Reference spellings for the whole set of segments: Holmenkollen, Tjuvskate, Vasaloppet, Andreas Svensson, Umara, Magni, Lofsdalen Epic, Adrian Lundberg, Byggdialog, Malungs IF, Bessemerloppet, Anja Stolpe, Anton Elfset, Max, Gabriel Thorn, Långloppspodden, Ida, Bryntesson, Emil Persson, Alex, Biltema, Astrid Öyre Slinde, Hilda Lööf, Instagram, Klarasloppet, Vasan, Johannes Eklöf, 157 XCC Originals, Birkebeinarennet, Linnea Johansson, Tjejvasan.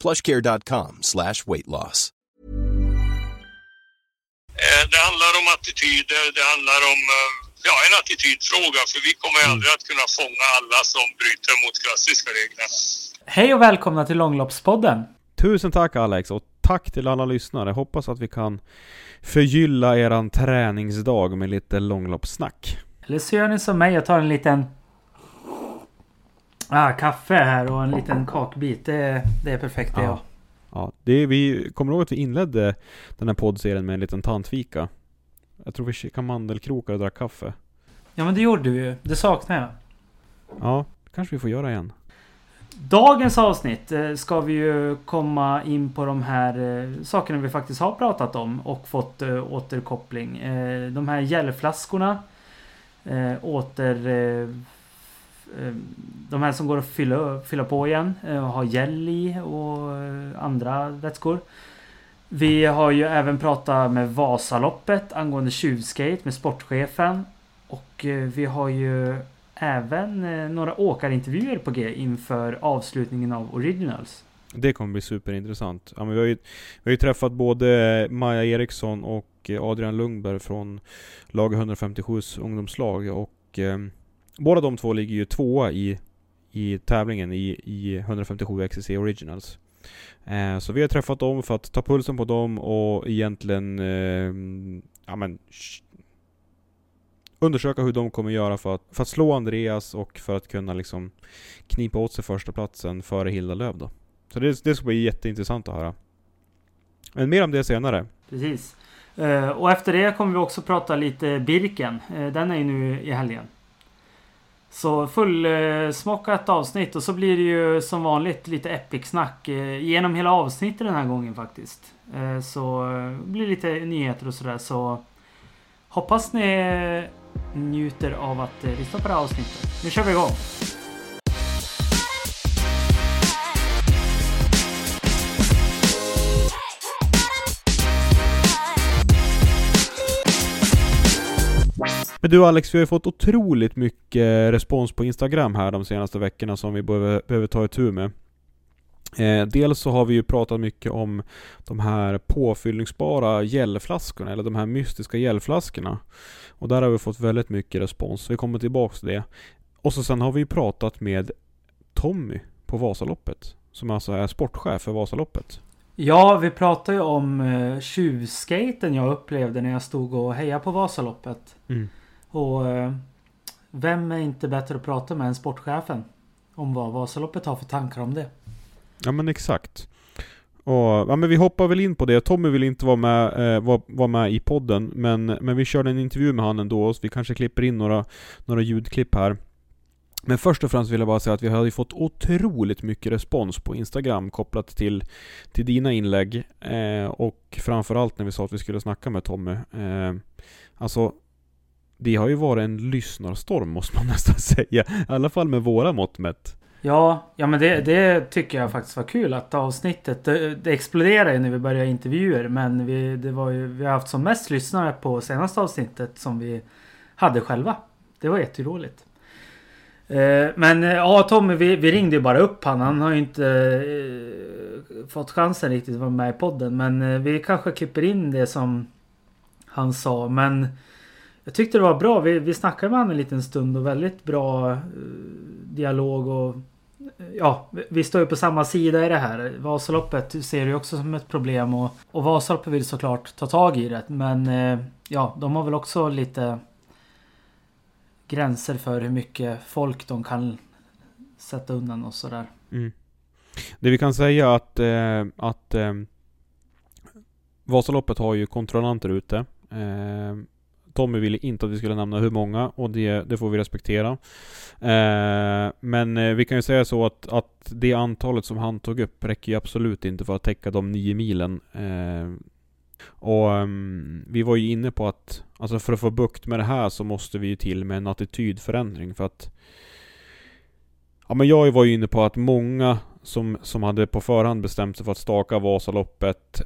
PlushCare.com/weight loss. Det handlar om attityder, det handlar om en attitydfråga, för vi kommer aldrig att kunna fånga alla som bryter mot klassiska regler. Hej och välkomna till Långloppspodden. Tusen tack Alex och tack till alla lyssnare. Hoppas att vi kan förgylla eran träningsdag med lite långloppssnack. Eller så gör ni som mig, jag tar en liten kaffe här och en liten kakbit. Det är perfekt det. Ja, vi kommer ihåg att vi inledde den här poddserien med en liten tantfika. Jag tror vi kikade mandelkrokar och drack kaffe. Ja, men det gjorde vi ju. Det saknar jag. Ja, kanske vi får göra igen. Dagens avsnitt ska vi ju komma in på de här sakerna vi faktiskt har pratat om och fått återkoppling. De här gällflaskorna de här som går att fylla på igen och ha gel i och andra vätskor. Vi har ju även pratat med Vasaloppet angående tjuvskate med sportchefen, och vi har ju även några åkarintervjuer på G inför avslutningen av Originals. Det kommer bli superintressant. Ja, men vi har ju träffat både Maja Eriksson och Adrian Lundberg från Lager 157 ungdomslag, och båda de två ligger ju tvåa i tävlingen i 157 XCC Originals. Så vi har träffat dem för att ta pulsen på dem och egentligen undersöka hur de kommer göra för att slå Andreas och för att kunna liksom knipa åt sig första platsen före Hilda Lööf då. Så det ska bli jätteintressant att höra. Men mer om det senare. Precis. Och efter det kommer vi också prata lite Birken. Den är ju nu i helgen. Så fullsmockat avsnitt, och så blir det ju som vanligt lite epic-snack genom hela avsnittet den här gången faktiskt. Så blir lite nyheter och sådär, så hoppas ni njuter av att lyssna på det här avsnittet. Nu kör vi igång! Men du Alex, vi har ju fått otroligt mycket respons på Instagram här de senaste veckorna som vi behöver ta itu med. Dels så har vi ju pratat mycket om de här påfyllningsbara gelflaskorna, eller de här mystiska gelflaskorna. Och där har vi fått väldigt mycket respons. Vi kommer tillbaka till det. Och så sen har vi ju pratat med Tommy på Vasaloppet, som alltså är sportchef för Vasaloppet. Ja, vi pratade ju om tjuvskaten jag upplevde när jag stod och hejade på Vasaloppet. Mm. Och vem är inte bättre att prata med än sportchefen om vad Vasaloppet har för tankar om det? Ja, men exakt. Och, ja, men vi hoppar väl in på det. Tommy vill inte vara med i podden, men vi körde en intervju med han ändå, så vi kanske klipper in några ljudklipp här. Men först och främst vill jag bara säga att vi har fått otroligt mycket respons på Instagram kopplat till dina inlägg. Och framförallt när vi sa att vi skulle snacka med Tommy. Alltså, det har ju varit en lyssnarstorm, måste man nästan säga. I alla fall med våra mått mätt. Ja, men det tycker jag faktiskt var kul att avsnittet. Det exploderade ju när vi började intervjuer. Men vi har haft som mest lyssnare på senaste avsnittet som vi hade själva. Det var jätteroligt. Men ja, Tommy, vi ringde ju bara upp han har ju inte fått chansen riktigt att vara med i podden, men vi kanske klipper in det som han sa. Men jag tyckte det var bra, vi snackade med han en liten stund och väldigt bra dialog, och ja, vi står ju på samma sida i det här. Vasaloppet ser ju också som ett problem, och Vasaloppet vill såklart ta tag i det, men ja, de har väl också lite gränser för hur mycket folk de kan sätta undan och sådär. Mm. Det vi kan säga att Vasaloppet har ju kontrollanter ute. Tommy ville inte att vi skulle nämna hur många, och det får vi respektera. Men vi kan ju säga så att det antalet som han tog upp räcker ju absolut inte för att täcka de 9 milen. Och vi var ju inne på att alltså för att få bukt med det här så måste vi ju till med en attitydförändring, för att ja, men jag var ju inne på att många som hade på förhand bestämt sig för att staka Vasaloppet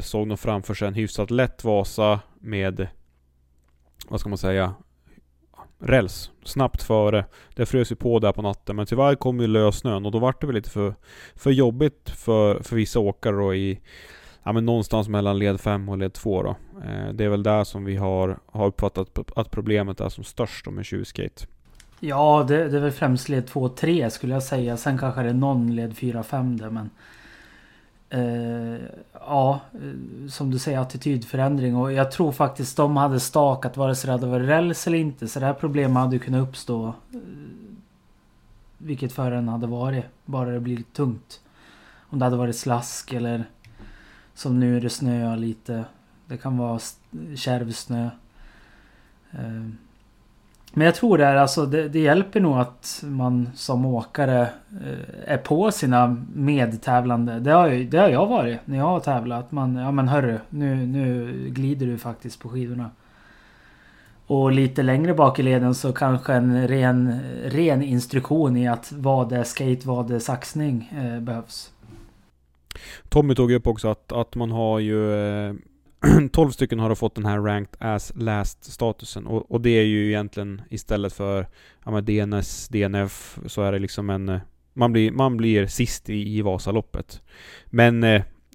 såg nog framför sig en hyfsat lätt Vasa med, vad ska man säga, räls, snabbt före. Det frös ju på där på natten, men tyvärr kom ju lössnön, och då var det väl lite för jobbigt för vissa åkare då i ja, men någonstans mellan led 5 och led 2 då. Det är väl där som vi har uppfattat att problemet är som störst med tjuvskate. Ja, det är väl främst led 2 och 3 skulle jag säga. Sen kanske det är någon led 4 och 5 där, men ja, som du säger, attitydförändring. Och jag tror faktiskt de hade stakat vare sig det hade varit räls eller inte. Så det här problemet hade ju kunnat uppstå vilket föraren hade varit. Bara det blir tungt. Om det hade varit slask eller som nu är det snö lite. Det kan vara kärvsnö. Men jag tror det är, alltså det hjälper nog att man som åkare är på sina medtävlande. Det har jag varit när jag har tävlat. Man, ja men hörru, nu glider du faktiskt på skidorna. Och lite längre bak i leden så kanske en ren instruktion i att vad det är skate, vad det är saxning behövs. Tommy tog upp också att man har ju 12 stycken har fått den här ranked as last statusen, och det är ju egentligen istället för ja, men DNS, DNF, så är det liksom en man blir sist i Vasaloppet. Men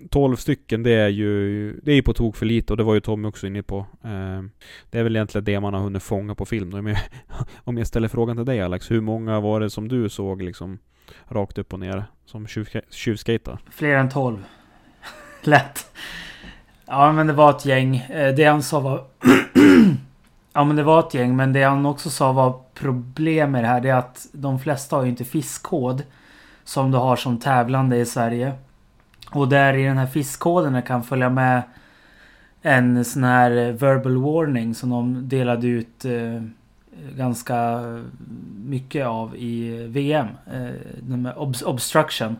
12 stycken det är ju på tok för lite, och det var ju Tommy också inne på. Det är väl egentligen det man har hunnit fånga på film. Om jag ställer frågan till dig, Alex, hur många var det som du såg liksom rakt upp och ner som tjuvskejtar? Fler än 12. Lätt. Ja, men det var ett gäng. Det han sa var ja, men det var ett gäng. Men det han också sa var problem med det här, det är att de flesta har ju inte fiskkod som du har som tävlande i Sverige. Och där i den här fiskkoden kan följa med en sån här verbal warning som de delade ut ganska mycket av i VM, obstruction.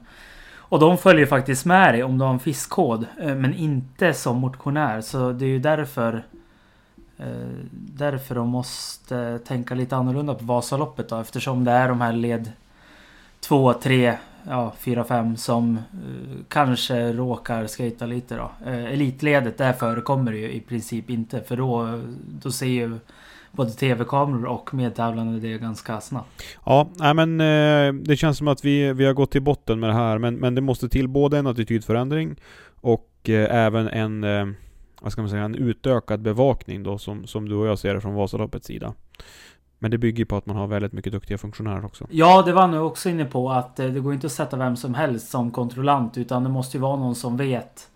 Och de följer faktiskt med dig om du har en fiskkod, men inte som motionär. Så det är ju därför de måste tänka lite annorlunda på Vasaloppet då, eftersom det är de här led 2, 3, ja, 4, 5 som kanske råkar skata lite då. Elitledet, där förekommer det ju i princip inte, för då ser ju både tv-kameror och medtävlande det är ganska snabbt. Ja, men det känns som att vi har gått till botten med det här, men det måste till både en attitydförändring och även en, vad ska man säga, en utökad bevakning då, som du och jag ser det från Vasaloppets sida. Men det bygger på att man har väldigt mycket duktiga funktionärer också. Ja, det var nu också inne på att det går inte att sätta vem som helst som kontrollant, utan det måste ju vara någon som vet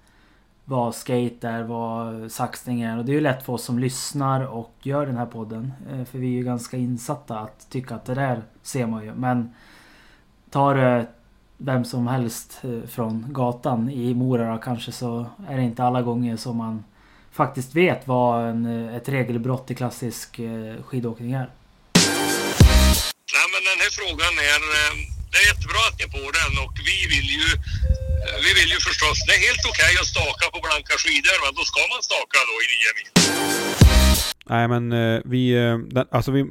vad skate är, vad saxning är. Och det är ju lätt för oss som lyssnar och gör den här podden, för vi är ju ganska insatta att tycka att det där ser man ju. Men tar det vem som helst från gatan i Mora kanske, så är det inte alla gånger som man faktiskt vet vad ett regelbrott i klassisk skidåkning är. Nej, men men den här frågan är, det är jättebra att ni får den, och vi vill ju förstås, det är helt okej att staka på blanka skidor, men då ska man staka då i 9 mil. Nej, men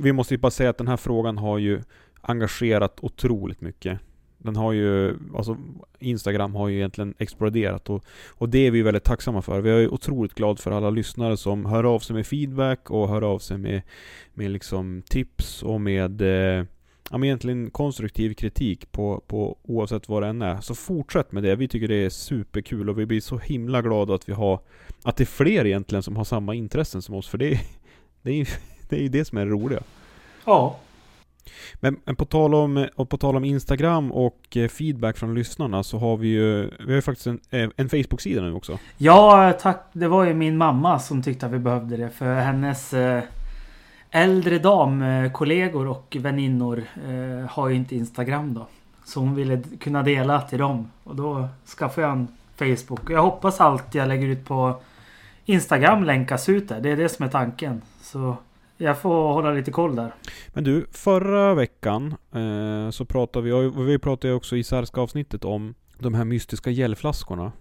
vi måste ju bara säga att den här frågan har ju engagerat otroligt mycket. Den har ju, alltså Instagram har ju egentligen exploderat, och det är vi väldigt tacksamma för. Vi är ju otroligt glad för alla lyssnare som hör av sig med feedback och hör av sig med liksom tips och med egentligen konstruktiv kritik på oavsett vad det än är. Så fortsätt med det. Vi tycker det är superkul, och vi blir så himla glada att det är fler egentligen som har samma intressen som oss, för det är ju det som är roligt. Ja. Men på tal om Instagram och feedback från lyssnarna, så har vi har ju faktiskt en Facebook-sida nu också. Ja, tack. Det var ju min mamma som tyckte att vi behövde det, för hennes äldre damkollegor och väninnor har ju inte Instagram då. Så hon ville kunna dela till dem, och då skaffade jag en Facebook. Jag hoppas allt jag lägger ut på Instagram länkas ut där. Det är det som är tanken. Så jag får hålla lite koll där. Men du, förra veckan så pratade vi pratade också i särska avsnittet om de här mystiska gelflaskorna.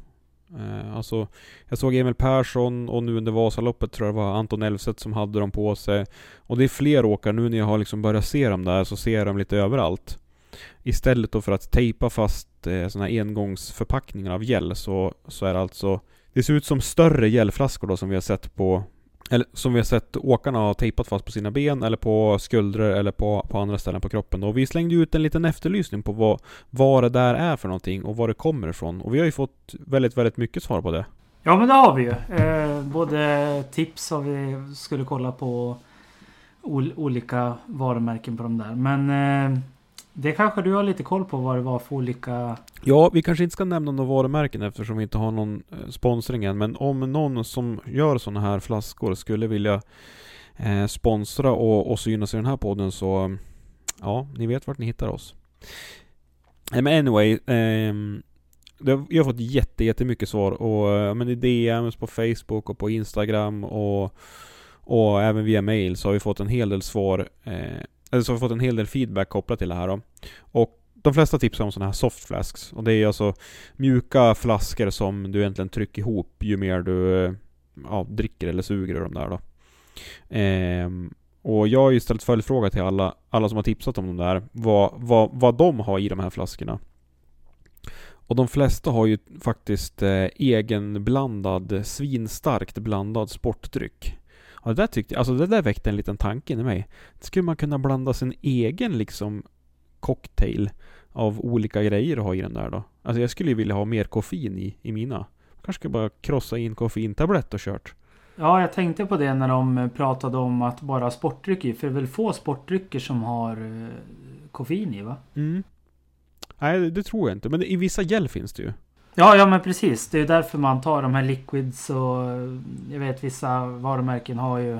Alltså, jag såg Emil Persson, och nu under Vasaloppet tror jag det var Anton Elfset som hade dem på sig. Och det är fler åkare nu, när jag har liksom börjat se dem där, så ser jag dem lite överallt. Istället då för att tejpa fast såna här engångsförpackningar av gel, så är det alltså, det ser ut som större gelflaskor då, som vi har sett på, eller som vi har sett åkarna har tejpat fast på sina ben eller på skuldror eller på andra ställen på kroppen. Och vi slängde ut en liten efterlysning på vad det där är för någonting och var det kommer ifrån. Och vi har ju fått väldigt, väldigt mycket svar på det. Ja, men det har vi ju. Både tips och vi skulle kolla på olika varumärken på de där. Men det kanske du har lite koll på vad det var för olika... Ja, vi kanske inte ska nämna några varumärken eftersom vi inte har någon sponsring än. Men om någon som gör sådana här flaskor skulle vilja sponsra och synas i den här podden, så ja, ni vet vart ni hittar oss. Men anyway, jag har fått jättemycket svar, och men i DMs på Facebook och på Instagram och även via mail så har vi fått en hel del svar. Så har vi fått en hel del feedback kopplat till det här då. Och de flesta tipsar om sådana här soft flasks. Och det är alltså mjuka flaskor som du egentligen trycker ihop ju mer du dricker eller suger ur de där då. Och jag har ju ställt följdfråga till alla som har tipsat om de där. Vad de har i de här flaskorna. Och de flesta har ju faktiskt svinstarkt blandad sportdryck. Ja, det där det där väckte en liten tanke i mig. Skulle man kunna blanda sin egen liksom cocktail av olika grejer och ha i den där då? Alltså jag skulle ju vilja ha mer koffein i mina. Kanske bara krossa in koffeintablett och kört. Ja, jag tänkte på det när de pratade om att bara sportdrycker, för det är väl få sportdrycker som har koffein i, va? Mm. Nej, det tror jag inte. Men i vissa gel finns det ju. Ja, men precis. Det är därför man tar de här liquids, och jag vet vissa varumärken har ju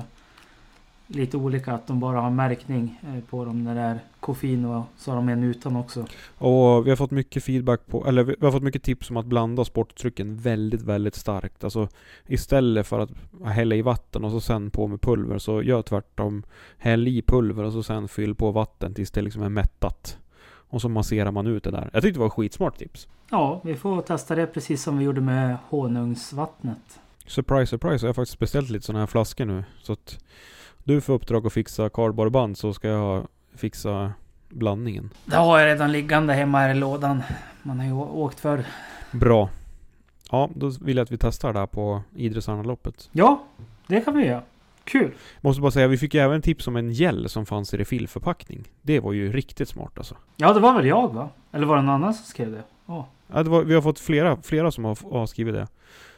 lite olika, att de bara har märkning på dem när det är koffein, och så har de en utan också. Och vi har fått mycket feedback på, eller vi har fått mycket tips om att blanda sportdrycken väldigt, väldigt starkt. Alltså istället för att hälla i vatten och så sen på med pulver, så gör tvärtom. Häll i pulver och så sen fyll på vatten tills det liksom är mättat. Och så masserar man ut det där. Jag tyckte det var ett skitsmart tips. Ja, vi får testa det precis som vi gjorde med honungsvattnet. Surprise, surprise. Jag har faktiskt beställt lite sådana här flaskor nu. Så att du får uppdrag att fixa kardborreband, så ska jag fixa blandningen. Det har jag redan liggande hemma här i lådan. Man har ju åkt för. Bra. Ja, då vill jag att vi testar det här på Idresarnaloppet. Ja, det kan vi göra. Kul. Måste bara säga, vi fick ju även tips om en gel som fanns i refillförpackning. Det var ju riktigt smart alltså. Ja, det var väl jag, va? Eller var det någon annan som skrev det? Oh. Ja, vi har fått flera som har skrivit det.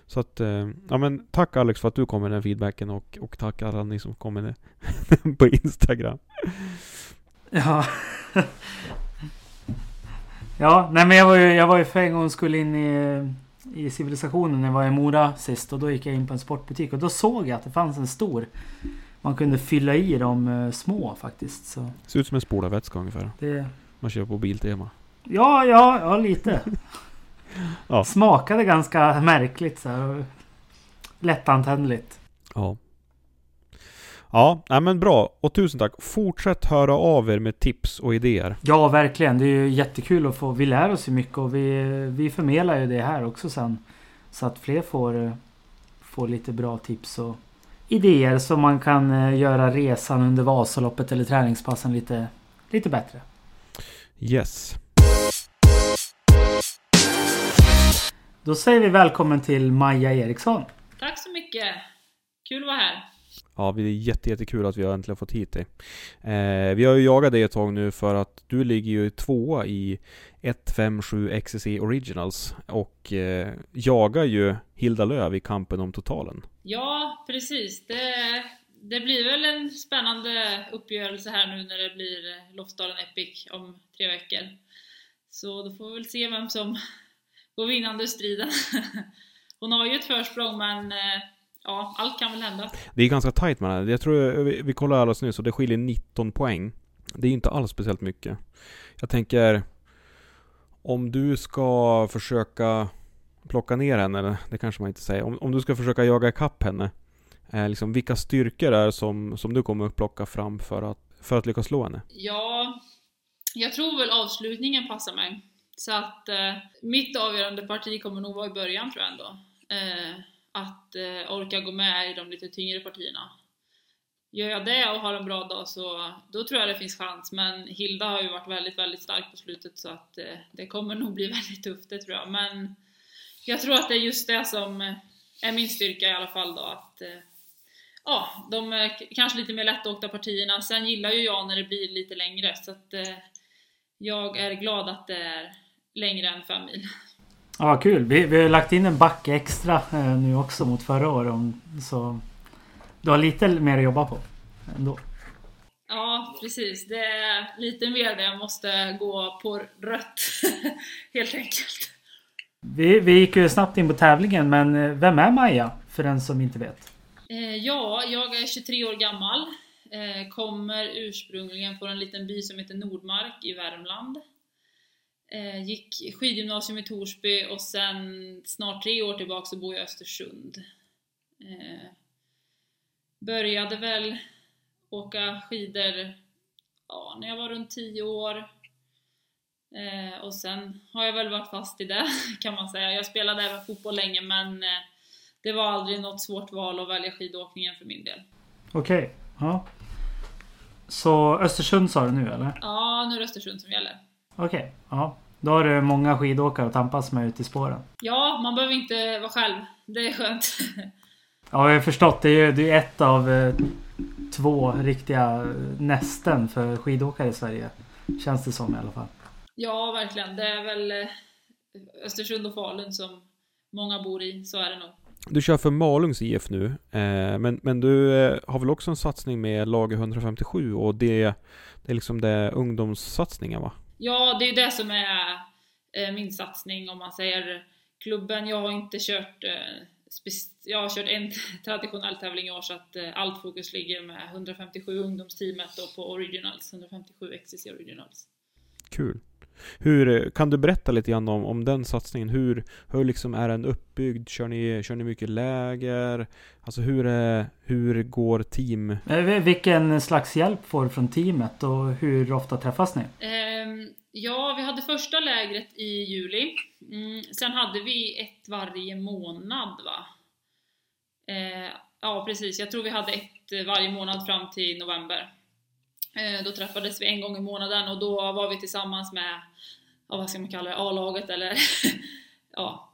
Så att, men tack Alex för att du kom med den feedbacken, och tack alla ni som kom med det på Instagram. Ja. Ja, nej men jag var ju för en gång skulle in i civilisationen när jag var i Mora sist, och då gick jag in på en sportbutik, och då såg jag att det fanns en stor, man kunde fylla i de små faktiskt. Så. Det ser ut som en spola vätska ungefär. Det... Man kör på Biltema. Ja, lite. Ja. Smakade ganska märkligt så här, lättantändligt. Ja. Ja, nej men bra. Och tusen tack. Fortsätt höra av er med tips och idéer. Ja, verkligen. Det är ju jättekul att få. Vi lär oss ju mycket och vi förmedlar ju det här också sen. Så att fler får lite bra tips och idéer så man kan göra resan under Vasaloppet eller träningspassen lite bättre. Yes. Då säger vi välkommen till Maja Eriksson. Tack så mycket. Kul att vara här. Ja, det är jättekul att vi har äntligen fått hit dig. Vi har ju jagat dig ett tag nu för att du ligger ju tvåa i 157 XCC Originals och jagar ju Hilda Lööf i kampen om totalen. Ja, precis. Det blir väl en spännande uppgörelse här nu när det blir Lofsdalen Epic om 3 veckor. Så då får vi väl se vem som går vinnande i striden. Hon har ju ett försprång, men... Ja, allt kan väl hända. Det är ganska tajt med det. Jag tror vi kollar alldeles nu så det skiljer 19 poäng. Det är inte alls speciellt mycket. Jag tänker om du ska försöka plocka ner henne, eller det kanske man inte säger. Om du ska försöka jaga ikapp henne, liksom vilka styrkor är som du kommer att plocka fram för att lyckas slå henne? Ja, jag tror väl avslutningen passar mig. Så att mitt avgörande parti kommer nog vara i början, tror jag ändå. Att orka gå med i de lite tyngre partierna. Gör jag det och har en bra dag så då tror jag det finns chans. Men Hilda har ju varit väldigt, väldigt stark på slutet så att det kommer nog bli väldigt tufft, det tror jag. Men jag tror att det är just det som är min styrka i alla fall då. Att, ja, de kanske lite mer lättåkta partierna. Sen gillar ju jag när det blir lite längre så att jag är glad att det är längre än 5 mil. Ja, kul. Vi har lagt in en backe extra nu också mot förra året. Så du har lite mer att jobba på ändå. Ja, precis. Det är lite mer det. Jag måste gå på rött helt enkelt. Vi gick ju snabbt in på tävlingen, men vem är Maja för den som inte vet? Ja, jag är 23 år gammal. Kommer ursprungligen från en liten by som heter Nordmark i Värmland. Gick skidgymnasium i Torsby och sen snart 3 år tillbaka så bor jag i Östersund. Började väl åka skidor när jag var runt 10 år. Och sen har jag väl varit fast i det, kan man säga. Jag spelade även fotboll länge, men det var aldrig något svårt val att välja skidåkningen för min del. Okej, ja. Så Östersund sa du nu, eller? Ja, nu är det Östersund som gäller. Okej, ja. Då har du många skidåkare att tampas med ute i spåren. Ja, man behöver inte vara själv. Det är skönt. Ja, jag har förstått. Det är ett av 2 riktiga nästen för skidåkare i Sverige. Känns det som i alla fall. Ja, verkligen. Det är väl Östersund och Falun som många bor i. Så är det nog. Du kör för Malungs IF nu. Men du har väl också en satsning med Lager 157. Och det är liksom det ungdomssatsningen, va? Ja, det är ju det som är min satsning om man säger klubben. Jag har inte kört, jag har kört en traditionell tävling i år så att allt fokus ligger med 157 ungdomsteamet och på Originals, 157 XCC Originals. Kul. Hur, kan du berätta lite grann om den satsningen? Hur liksom är den uppbyggd? Kör ni mycket läger? Alltså hur går team? Vilken slags hjälp får du från teamet och hur ofta träffas ni? Ja, vi hade första lägret i juli. Sen hade vi ett varje månad, va? Ja, precis. Jag tror vi hade ett varje månad fram till november. Då träffades vi en gång i månaden och då var vi tillsammans med vad ska man kalla det, A-laget eller ja,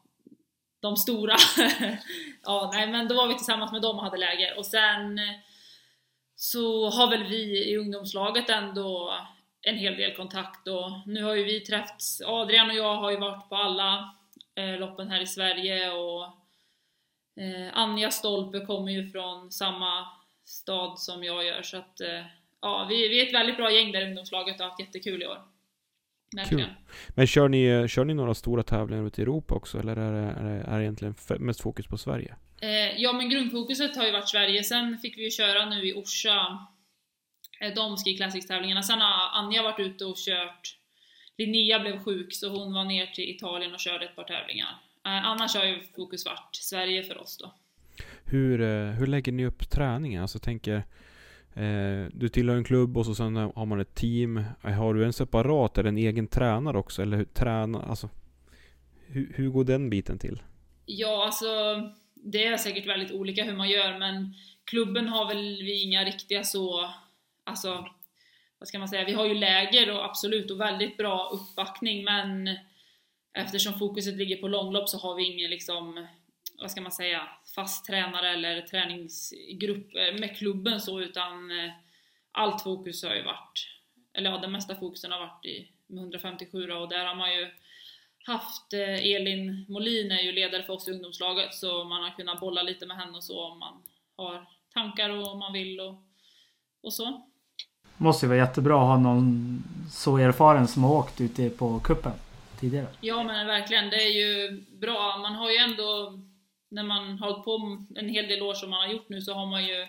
de stora. Ja, nej, men då var vi tillsammans med dem och hade läger. Och sen så har väl vi i ungdomslaget ändå en hel del kontakt och nu har ju vi träffats, Adrian och jag har ju varit på alla loppen här i Sverige och Anja Stolpe kommer ju från samma stad som jag gör så att ja, vi är ett väldigt bra gäng där i ungdomslaget och har haft jättekul i år. Kul. Men kör ni några stora tävlingar ute i Europa också eller är det egentligen mest fokus på Sverige? Ja, men grundfokuset har ju varit Sverige. Sen fick vi ju köra nu i Orsa de Ski Classics-tävlingarna. Sen har Anja varit ute och kört. Linnea blev sjuk så hon var ner till Italien och körde ett par tävlingar. Annars har ju fokus varit Sverige för oss då. Hur lägger ni upp träningen? Alltså tänker... Du tillhör en klubb och så sen har man ett team. Har du en separat eller en egen tränare också? Eller hur, träna, alltså, hur går den biten till? Ja, alltså det är säkert väldigt olika hur man gör, men klubben har väl vi inga riktiga så, alltså vad ska man säga, vi har ju läger och absolut och väldigt bra uppbackning, men eftersom fokuset ligger på långlopp så har vi ingen liksom, vad ska man säga, fast tränare eller träningsgrupp med klubben så, utan allt fokus har ju varit, eller ja, den mesta fokusen har varit i 157, och där har man ju haft Elin Molin är ju ledare för oss i ungdomslaget, så man har kunnat bolla lite med henne och så om man har tankar och om man vill och så. Måste ju vara jättebra att ha någon så erfaren som har åkt ute på kuppen tidigare. Ja men verkligen, det är ju bra. Man har ju ändå, när man har hållit på en hel del år som man har gjort nu, så har man ju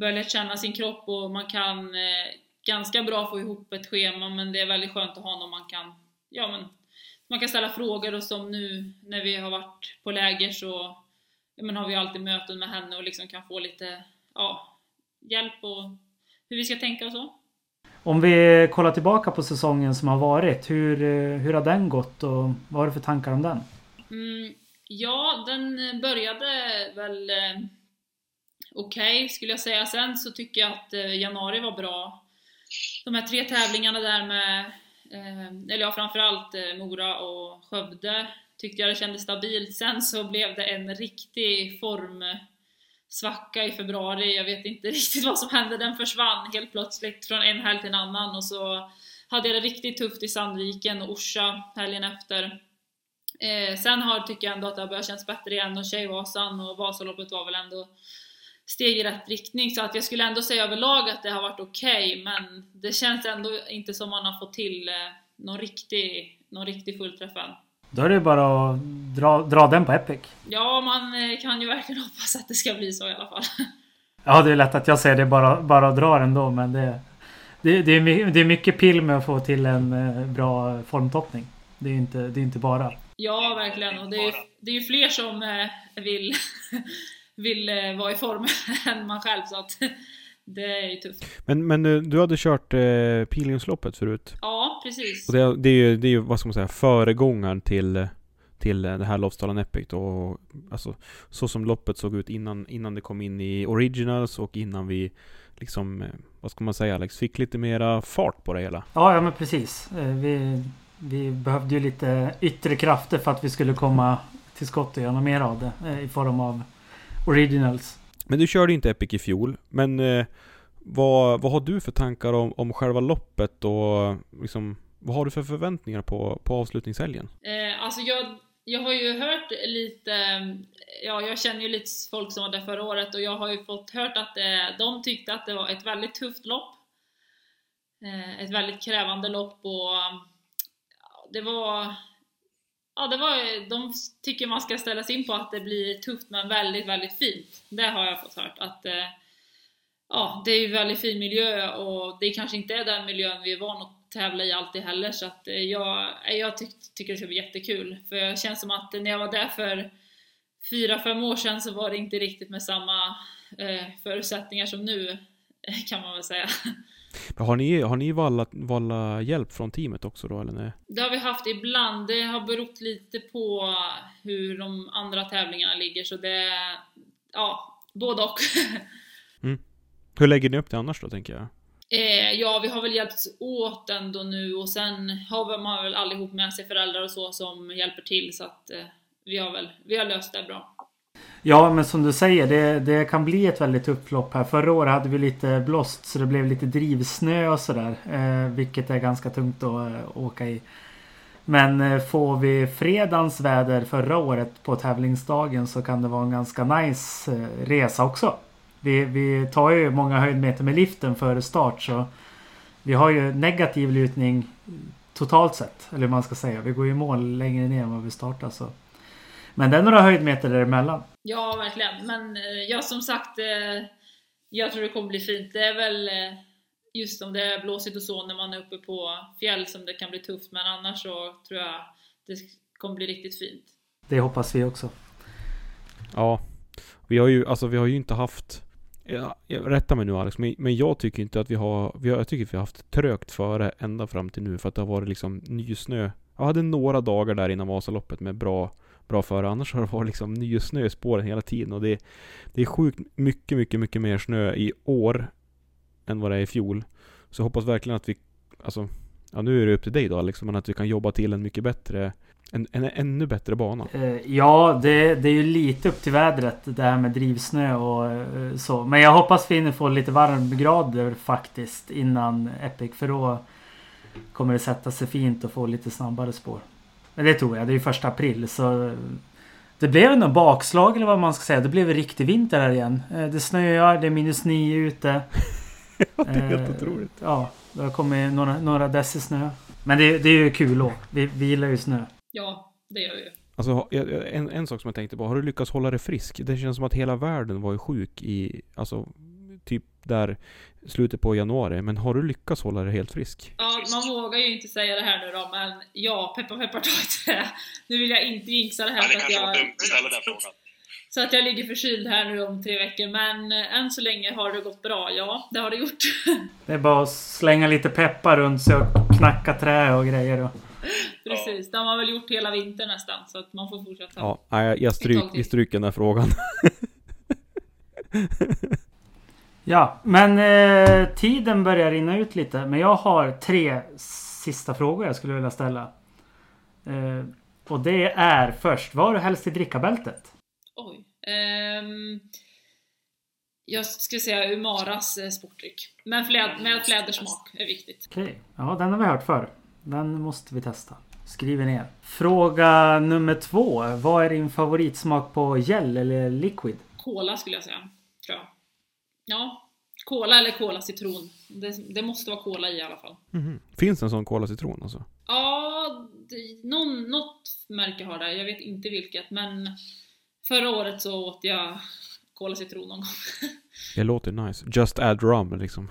börjat känna sin kropp och man kan ganska bra få ihop ett schema, men det är väldigt skönt att ha någon man kan, ja men man kan ställa frågor, och som nu när vi har varit på läger så men har vi alltid möten med henne och liksom kan få lite hjälp och hur vi ska tänka och så. Om vi kollar tillbaka på säsongen som har varit, hur har den gått och vad har du för tankar om den? Ja, den började väl okej, skulle jag säga. Sen så tycker jag att januari var bra. De här 3 tävlingarna där med framförallt Mora och Skövde tyckte jag det kändes stabilt. Sen så blev det en riktig formsvacka i februari. Jag vet inte riktigt vad som hände. Den försvann helt plötsligt från en helg till en annan. Och så hade jag det riktigt tufft i Sandviken och Orsa helgen efter. Sen tycker jag ändå att det har börjat kännas bättre igen. Och Tjejvasan och Vasaloppet var väl ändå steg i rätt riktning, så att jag skulle ändå säga överlag att det har varit okej, men det känns ändå inte som man har fått till någon riktig fullträff än. Då är det bara att dra den på Epic. Ja, man kan ju verkligen hoppas att det ska bli så i alla fall. Ja, det är lätt att jag säger det, bara att dra den då, men det är mycket pill med att få till en bra formtoppning. Det är inte bara. Ja, verkligen, och det är ju fler som vill vara i form än man själv, så att det är ju tufft. Men du hade kört Piliumsloppet förut? Ja, precis. Och det är ju vad ska man säga, föregångaren till det här Lofsdalen Epic, och alltså så som loppet såg ut innan det kom in i Originals och innan vi liksom, vad ska man säga, Alex, fick lite mera fart på det hela. Ja men precis. Vi behövde ju lite yttre krafter för att vi skulle komma till skott och göra mer av det i form av Originals. Men du körde inte Epic i fjol, men vad har du för tankar om själva loppet och liksom, vad har du för förväntningar på avslutningshelgen? Alltså jag har ju hört lite, jag känner ju lite folk som var där förra året, och jag har ju fått hört att de tyckte att det var ett väldigt tufft lopp, ett väldigt krävande lopp, och de tycker man ska ställa sig in på att det blir tufft men väldigt, väldigt fint. Det har jag fått hört. Att, det är ju väldigt fin miljö, och det kanske inte är den miljön vi är van att tävla i alltid heller. Så att jag tycker det ska bli jättekul. För jag känns som att när jag var där för 4-5 år sedan så var det inte riktigt med samma förutsättningar som nu, kan man väl säga. Men har ni valla hjälp från teamet också då, eller nej? Det har vi haft ibland. Det har berott lite på hur de andra tävlingarna ligger, så det, både och. Mm. Hur lägger ni upp det annars då, tänker jag? Vi har väl hjälpts åt ändå nu, och sen har man väl allihop med sig föräldrar och så som hjälper till, så att vi har löst det bra. Ja, men som du säger, det kan bli ett väldigt upplopp här. Förra året hade vi lite blåst, så det blev lite drivsnö och sådär, vilket är ganska tungt att åka i. Men får vi fredagens väder förra året på tävlingsdagen, så kan det vara en ganska nice resa också. Vi tar ju många höjdmeter med liften före start, så vi har ju negativ lutning totalt sett, eller man ska säga. Vi går ju mål längre ner än vad vi startar, så. Men det är några höjdmeter däremellan. Ja, verkligen. Men som sagt, jag tror det kommer bli fint. Det är väl just om det är blåsigt och så när man är uppe på fjäll som det kan bli tufft. Men annars så tror jag det kommer bli riktigt fint. Det hoppas vi också. Ja, vi har ju inte haft jag rättar mig nu Alex, men jag tycker inte att jag tycker att vi har haft trögt före ända fram till nu, för att det har varit liksom nysnö. Jag hade några dagar där innan Vasaloppet med bra före, annars har det varit liksom nysnö i spåren hela tiden, och det är sjukt mycket mer snö i år än vad det är i fjol. Så jag hoppas verkligen att vi, alltså, ja, nu är det upp till dig då Alex, men att vi kan jobba till en mycket bättre, en ännu bättre bana. Ja, det är ju lite upp till vädret det här med drivsnö och så. Men jag hoppas vi hinner få lite varmgrader faktiskt innan Epic, för då kommer det sätta sig fint och få lite snabbare spår. Men det tror jag, det är ju 1 april, så det blev nog bakslag eller vad man ska säga. Det blev en riktig vinter här igen. Det snöar, det är -9 ute. Ja, det är helt otroligt. Ja, det har kommit några deci snö. Men det är ju kul då. Vi gillar ju snö. Ja, det gör ju. Alltså, en sak som jag tänkte på, har du lyckats hålla dig frisk? Det känns som att hela världen var ju sjuk i, alltså, typ där slutet på januari. Men har du lyckats hålla dig helt frisk? Ja, man vågar ju inte säga det här nu då, men ja, peppar ta det. Nu vill jag inte jinxa det här. Nej, det kanske var dumt att ställa den frågan. Så att jag ligger förkyld här nu om 3 veckor. Men än så länge har det gått bra. Ja, det har det gjort. Det är bara att slänga lite peppar runt sig och knacka trä och grejer. Och... Precis, ja. Det har man väl gjort hela vintern nästan. Så att man får fortsätta. Ja, vi stryker den här frågan. Ja, men tiden börjar rinna ut lite. Men jag har 3 sista frågor jag skulle vilja ställa. Och det är först, vad har du helst i drickabältet? Oj. Jag skulle säga Umaras sportdryck. Men med flädersmak är viktigt. Okej, ja, den har vi hört förr. Den måste vi testa. Skriv ner. Fråga nummer 2. Vad är din favoritsmak på gel eller liquid? Cola skulle jag säga, tror jag. Ja, cola eller cola-citron. Det måste vara cola i alla fall. Mm-hmm. Finns det en sån cola-citron alltså? Ja, något märke har det. Jag vet inte vilket, men... Förra året så åt jag cola citron någon gång. Det låter nice. Just add rum liksom.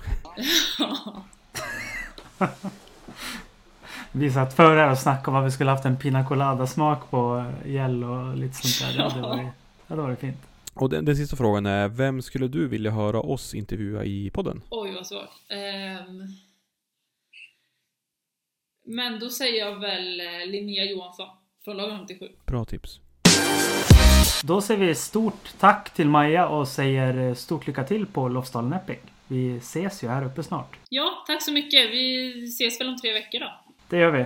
Vi satt förra här och snackade om att vi skulle haft en pina colada smak på gel och lite sånt där. Ja. Det var fint. Och den sista frågan är, vem skulle du vilja höra oss intervjua i podden? Oj, vad svårt. Men då säger jag väl Linnea Johansson från Lager 157. Bra tips. Då säger vi stort tack till Maja och säger stort lycka till på Lofsdalen Epic. Vi ses ju här uppe snart. Ja, tack så mycket. Vi ses väl om 3 veckor då. Det gör vi.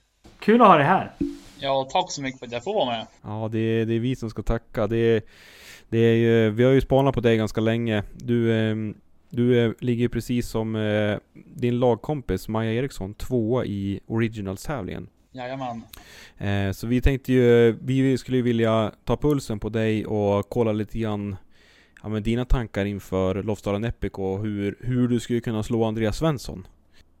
Kul att ha dig här. Ja, tack så mycket för att jag får vara med. Ja, det är vi som ska tacka. Vi har ju spanat på dig ganska länge. Du ligger precis som din lagkompis Maja Eriksson 2 i Originals-tävlingen. Jajamän. Så vi tänkte ju, vi skulle vilja ta pulsen på dig och kolla lite grann, ja, men dina tankar inför Lofsdalen Epic och hur du skulle kunna slå Andreas Svensson.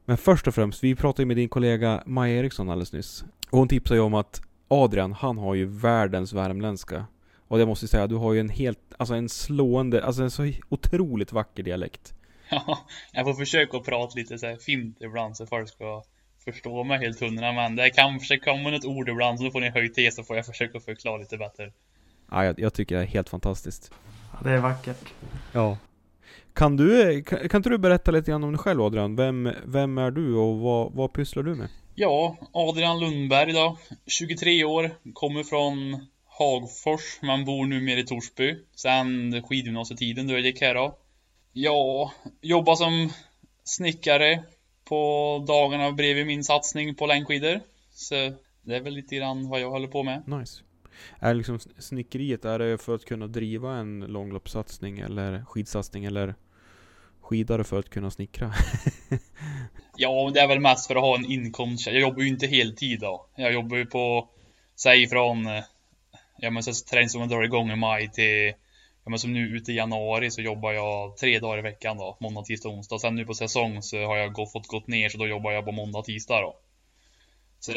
Men först och främst, vi pratade med din kollega Maja Eriksson alldeles nyss. Och hon tipsade ju om att Adrian, han har ju världens värmländska. Och det måste jag säga, du har ju en helt, alltså en slående, alltså en så otroligt vacker dialekt. Ja, jag får försöka prata lite så här fint ibland så folk ska förstå mig helt hundra. Men det kanske kommer något ord ibland så får ni höj till så får jag försöka förklara lite bättre. Ja, jag tycker det är helt fantastiskt. Ja, det är vackert. Ja. Kan inte du berätta lite grann om dig själv, Adrian? Vem är du och vad pysslar du med? Ja, Adrian Lundberg då, 23 år, kommer från Hagfors, man bor nu mer i Torsby, sen skidgymnasietiden då jag gick här då. Ja, jobbar som snickare på dagarna bredvid min satsning på längdskidor. Så det är väl lite grann vad jag håller på med. Nice. Är liksom snickeriet, är det för att kunna driva en långloppssatsning eller skidsatsning, eller skidare för att kunna snickra? Ja, det är väl mest för att ha en inkomst. Jag jobbar ju inte heltid då. Jag jobbar ju på, säg från träning som man drar igång i maj till, som nu ute i januari så jobbar jag 3 dagar i veckan då, måndag, tisdag, onsdag. Sen nu på säsong så har jag fått gått ner, så då jobbar jag på måndag, tisdag då. Så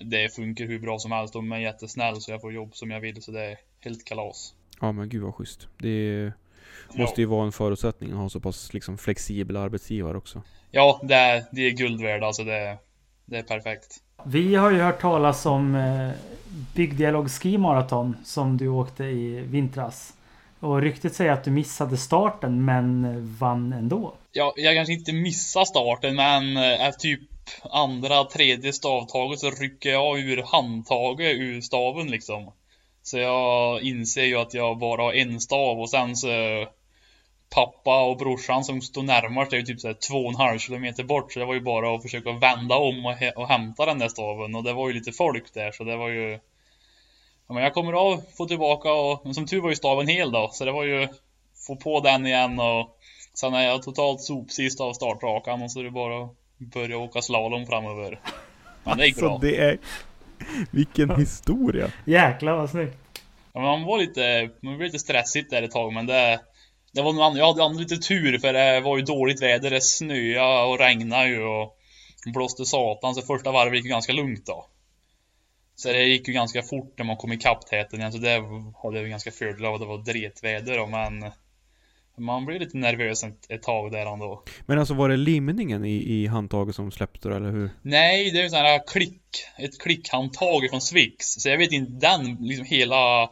det funkar hur bra som helst. De är jättesnäll, så jag får jobb som jag vill. Så det är helt kalas. Ja, men gud vad schysst. Det måste ju vara en förutsättning att ha så pass liksom flexibel arbetsgivare också. Ja, det är guldvärd. Alltså det är perfekt. Vi har ju hört talas om Byggdialog Ski Marathon som du åkte i vintras. Och ryktet säger att du missade starten men vann ändå. Ja, jag kanske inte missade starten, men är typ andra, tredje stavtaget så rycker jag ur handtaget ur staven liksom. Så jag inser ju att jag bara har en stav, och sen så pappa och brorsan som står närmast är ju typ så här 2,5 kilometer bort, så det var ju bara att försöka vända om och hämta den där staven, och det var ju lite folk där, så det var ju, men jag kommer av, få tillbaka, och som tur var ju staven hel då, så det var ju få på den igen, och sen är jag totalt sopsist av startrakan, och så är det bara börja åka slalom framöver. Men det gick bra. Det är... Vilken historia. Jäklar vad snyggt. Ja, man var lite stressigt där ett tag, men det var nog, jag hade lite tur, för det var ju dåligt väder, det snöade och regnade ju och blåste satan, så första varvet gick ganska lugnt då. Så det gick ju ganska fort när man kom i kapptäten igen, så det hade ju ganska fördel av att det var dretväder då, men man blir lite nervös ett tag där ändå. Men alltså, var det limningen i handtaget som släppte, eller hur? Nej, det är ju sån här ett klickhandtag från Swix. Så jag vet inte, den liksom hela,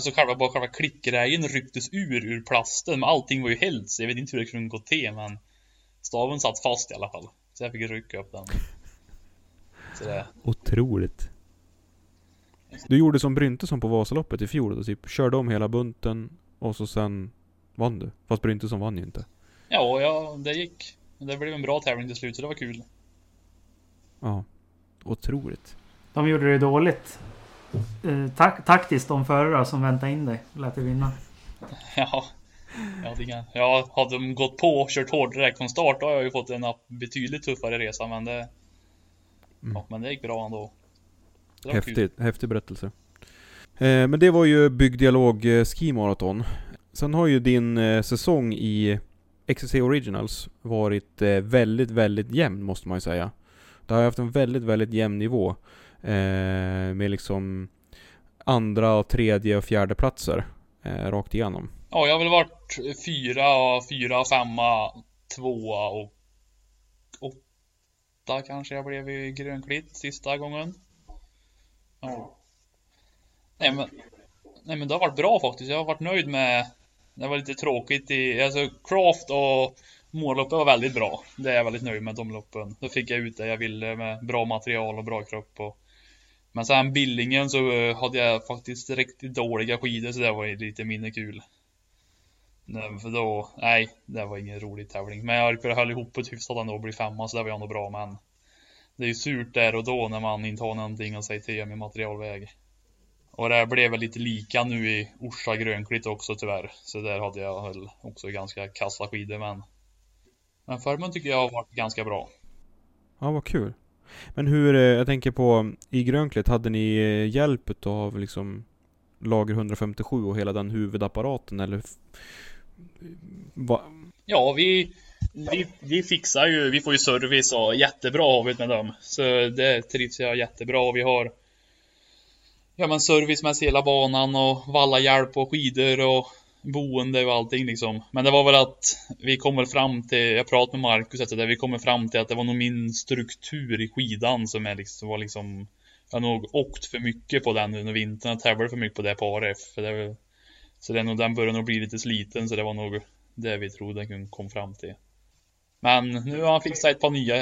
så själva klickgrejen rycktes ur plasten, men allting var ju helt, så jag vet inte hur det kunde gå till, men staven satt fast i alla fall. Så jag fick rycka upp den. Så det... Otroligt. Du gjorde som Bryntesson på Vasaloppet i fjol då, typ körde om hela bunten och så sen vann du, fast Bryntesson vann ju inte. Ja, det gick. Det blev en bra tävling till slut, så det var kul. Ja, otroligt. De gjorde det dåligt. Taktiskt, de förra som väntade in dig, lät dig vinna. Ja, hade de gått på och kört hårt direkt från start, då har jag ju fått en betydligt tuffare resa, men men det gick bra ändå. Häftig berättelse. Men det var ju Byggdialog Ski Marathon. Sen har ju din säsong i XCC Originals varit väldigt, väldigt jämn, måste man ju säga. Det har haft en väldigt, väldigt jämn nivå med liksom andra, tredje och fjärde platser rakt igenom. Ja, jag har väl varit 4, 5, 2 och 8 kanske jag blev i Grönklitt sista gången. Ja. Nej men det har varit bra faktiskt. Jag har varit nöjd med. Det var lite tråkigt Craft och målloppet var väldigt bra. Det är jag väldigt nöjd med, de loppen. Då fick jag ut det jag ville med bra material och bra kropp och... Men sen Billingen så hade jag faktiskt riktigt dåliga skidor, så det var lite mindre kul. Det var ingen rolig tävling. Men jag höll ihop på ett hyfsat ändå och bli 5, så det var jag ändå bra, men det är ju surt där och då när man inte har någonting att säga till med materialväg. Och det blev väl lite lika nu i Orsa Grönklitt också tyvärr. Så där hade jag också ganska kassa skidor. Men förmen tycker jag har varit ganska bra. Ja, vad kul. Men jag tänker på, i Grönklitt hade ni hjälp av liksom Lager 157 och hela den huvudapparaten, eller? Ja, vi fixar ju, vi får ju service och jättebra av med dem. Så det trivs jag jättebra. Vi har service med hela banan och vallahjälp och skidor och boende och allting liksom. Men det var väl att vi kommer fram till, jag pratade med Markus efter det, vi kommer fram till att det var nog min struktur i skidan som är liksom, var liksom, jag har nog åkt för mycket på den under vintern och tävlade för mycket på det paret. Så det är nog, den började nog bli lite sliten, så det var nog det vi trodde han kom fram till. Men nu har han fixat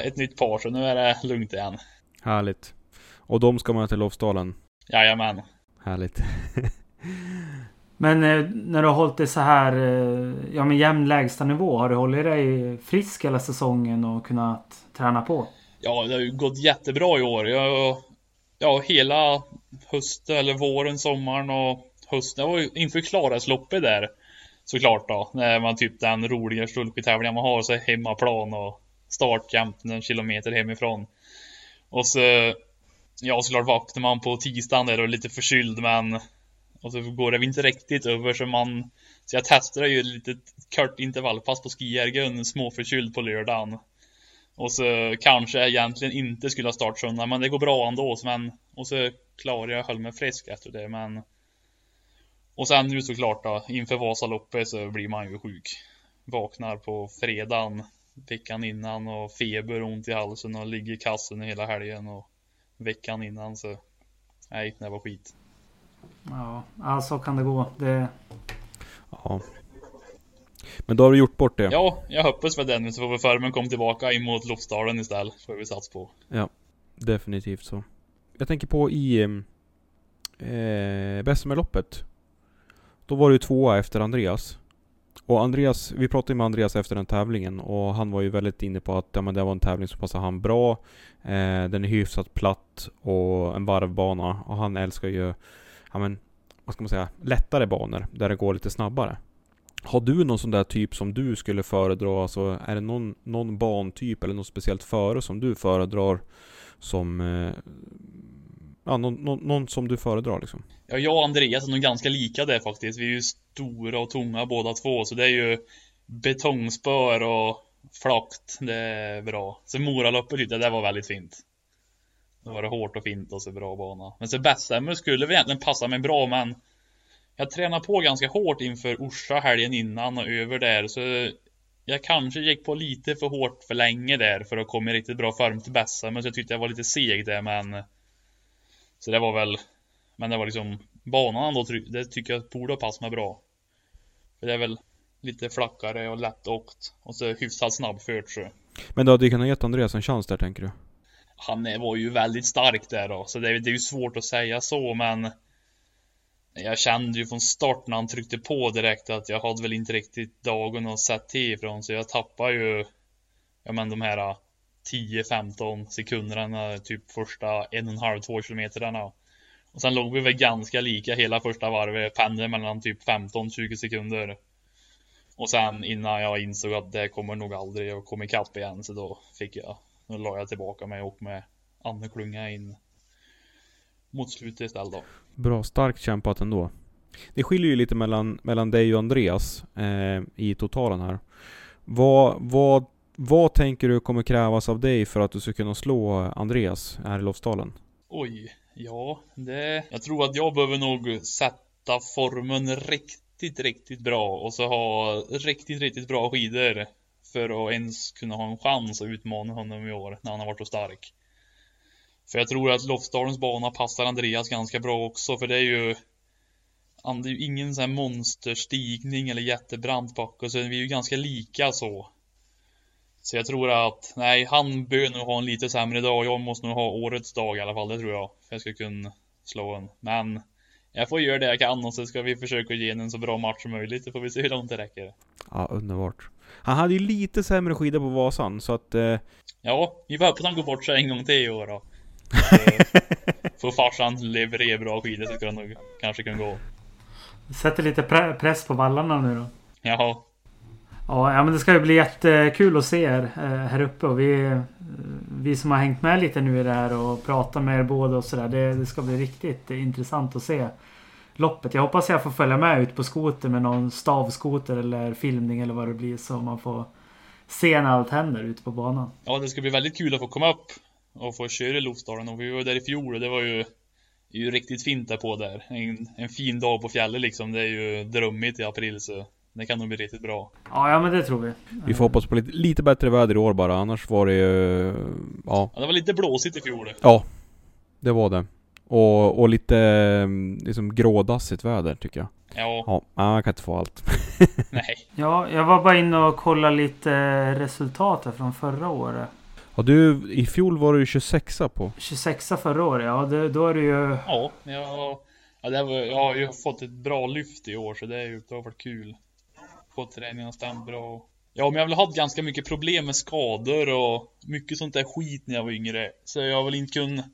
ett nytt par, så nu är det lugnt igen. Härligt. Och de ska man till Lofsdalen? Jajamän. Härligt. Men när du har hållit det så här, ja, med jämn lägsta nivå, har du hållit dig frisk hela säsongen och kunnat träna på? Ja, det har ju gått jättebra i år. Ja, hela hösten, eller våren, sommaren och hösten. Jag var inför Klarasloppet där, såklart då. När man typ den roliga stolpitävlingen man har, så hemmaplan och start 15 kilometer hemifrån. Och så, ja, såklart vaknade man på tisdagen där och lite förkyld, men... Och så går det inte riktigt över, så jag testade ju ett litet kort intervallpass på Skijärgen, småförkyld, på lördagen. Och så kanske jag egentligen inte skulle ha startsöndag, men det går bra ändå. Och så klarade jag, höll mig frisk efter det. Men... Och sen nu såklart då, inför Vasaloppet så blir man ju sjuk. Vaknar på fredagen, veckan innan, och feber, ont i halsen, och ligger i kassen hela helgen och veckan innan. Så nej, det var skit. Ja, alltså kan det gå. Det... Ja. Men då har du gjort bort det. Ja, jag hoppas på den, så får vi förmen kom tillbaka emot Lofsdalen istället, för vi sats på. Ja, definitivt så. Jag tänker på i Bessemerloppet. Då var det ju tvåa efter Andreas. Och Andreas, vi pratade med Andreas efter den tävlingen, och han var ju väldigt inne på att ja, men det var en tävling som passade han bra. Den är hyfsat platt och en varvbana, och han älskar ju, ja, men vad ska man säga, lättare banor där det går lite snabbare. Har du någon sån där typ som du skulle föredra? Alltså, är det någon bantyp eller något speciellt före som du föredrar, som ja, någon som du föredrar liksom? Ja, jag och Andreas är ganska lika där faktiskt. Vi är ju stora och tunga båda två, så det är ju betongspör och flakt, det är bra. Så Moraloppet, det var väldigt fint. Det var hårt och fint och så bra bana. Men så Bessemer skulle väl egentligen passa mig bra, men jag tränade på ganska hårt inför Orsa helgen innan och över där, så jag kanske gick på lite för hårt för länge där för att komma i riktigt bra form till Bessemer, så jag tyckte jag var lite seg där, men så det var väl, men det var liksom banan då, det tycker jag borde passa mig bra. För det är väl lite flackare och lätt åkt, och så hyfsat snabbfört så. Men då hade du kunnat gett Andreas en chans där, tänker du? Han var ju väldigt stark där då, så det är ju svårt att säga så, men jag kände ju från start när han tryckte på direkt att jag hade väl inte riktigt dagen att sett till ifrån, så jag tappade ju, ja men de här 10-15 sekunderna typ första 1,5-2 kilometerna. Och sen låg vi väl ganska lika hela första varvet, pendlade mellan typ 15-20 sekunder. Och sen innan jag insåg att det kommer nog aldrig att komma ikapp igen, så då fick jag, nu la jag tillbaka mig och med Anne Klunga in mot slutet istället då. Bra, starkt kämpat ändå. Det skiljer ju lite mellan dig och Andreas i totalen här. Vad tänker du kommer krävas av dig för att du ska kunna slå Andreas här i Lofsdalen? Oj, ja. Jag tror att jag behöver nog sätta formen riktigt, riktigt bra. Och så ha riktigt, riktigt bra skidor. För att ens kunna ha en chans att utmana honom i år när han har varit så stark. För jag tror att Lofsdalens bana passar Andreas ganska bra också. För det är ju ingen sån här monsterstigning eller jättebrant backe. Så vi är ju ganska lika så. Så jag tror att, nej, han bör nog ha en lite sämre dag. Jag måste nog ha årets dag i alla fall, det tror jag. För jag ska kunna slå en. Men jag får göra det jag kan, och så ska vi försöka ge en så bra match som möjligt. Så får vi se hur långt det räcker. Ja, underbart. Han hade ju lite sämre skidor på Vasan, så att... Ja, vi får hoppas han går bort sig en gång till i år då. För farsan levererar bra skidor, så ska han nog kanske kunna gå. Sätter lite press på vallarna nu då. Jaha. Ja, men det ska ju bli jättekul att se er här uppe, och vi som har hängt med lite nu i det här och pratat med er båda och sådär, det ska bli riktigt intressant att se loppet. Jag hoppas jag får följa med ut på skoter med någon stavskoter eller filmning eller vad det blir, så man får se när allt händer ute på banan. Ja, det ska bli väldigt kul att få komma upp och få köra i Lofsdalen, och vi var där i fjol och det var ju riktigt fint där på där. En fin dag på fjället liksom, det är ju drömmigt i april, så det kan nog bli riktigt bra. Ja, men det tror vi. Vi får hoppas på lite bättre väder i år bara. Annars var det ju... Ja, det var lite blåsigt i fjol. Ja, det var det. Och lite liksom grådassigt väder tycker jag. Ja, man kan inte få allt. Nej. Ja, jag var bara inne och kollade lite resultatet från förra året. Ja, du, i fjol var du 26a på. 26a förra året, ja. Då är du ju... Ja, jag har ju fått ett bra lyft i år, så det är ju varit kul. Fått träningen stämt bra. Ja, men jag har haft ganska mycket problem med skador och mycket sånt där skit när jag var yngre. Så jag har väl inte kunnat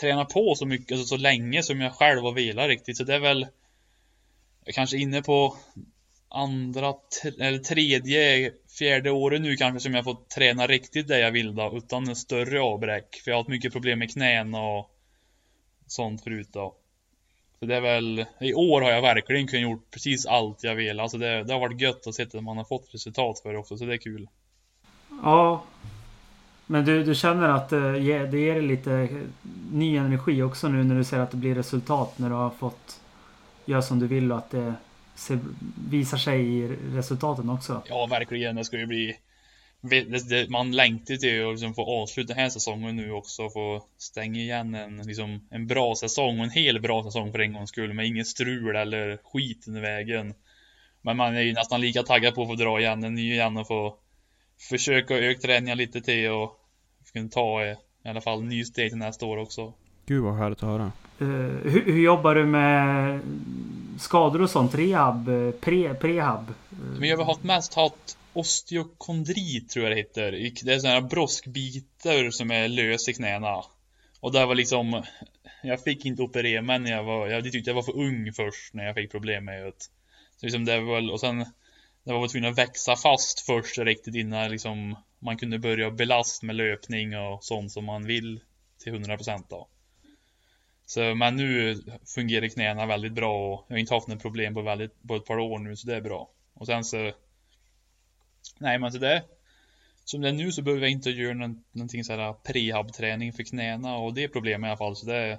träna på så mycket, alltså, så länge som jag själv har velat riktigt. Så det är väl... Jag kanske inne på fjärde året nu kanske som jag fått träna riktigt där jag vill då, utan en större avbräck. För jag har haft mycket problem med knän och sånt förut då. Så det är väl, i år har jag verkligen kunnat gjort precis allt jag vill. Alltså det har varit gött att se att man har fått resultat för det också, så det är kul. Ja, men du känner att det ger lite ny energi också nu när du ser att det blir resultat när du har fått... Gör som du vill och att det visar sig i resultaten också. Ja, verkligen. Det ska ju bli... Man längtar till att liksom få avsluta den här säsongen nu också. Och få stänga igen en bra säsong. Och en hel bra säsong för en gångs skull. Med ingen strul eller skit i vägen. Men man är ju nästan lika taggad på att få dra igen en ny igen. Och få försöka öka träningen lite till. Och kunna ta i alla fall ny steg till nästa år också. Gud vad härligt att höra. Hur jobbar du med skador och sånt? Rehab, prehab? Men jag har mest haft osteokondri tror jag det heter. Det är sådana här broskbitar som är lös i knäna. Och där var liksom, jag fick inte operera men jag tyckte jag var för ung först när jag fick problem med det. Så liksom det var väl, och sen det var väl tvungen att växa fast först riktigt innan liksom man kunde börja belasta med löpning och sånt som man vill till 100% då. Så, men nu fungerar knäna väldigt bra och jag har inte haft några problem på ett par år nu, så det är bra. Och sen så... Nej, men så det... Som det är nu så behöver jag inte göra någonting så här prehab-träning för knäna och det är problem i alla fall, så det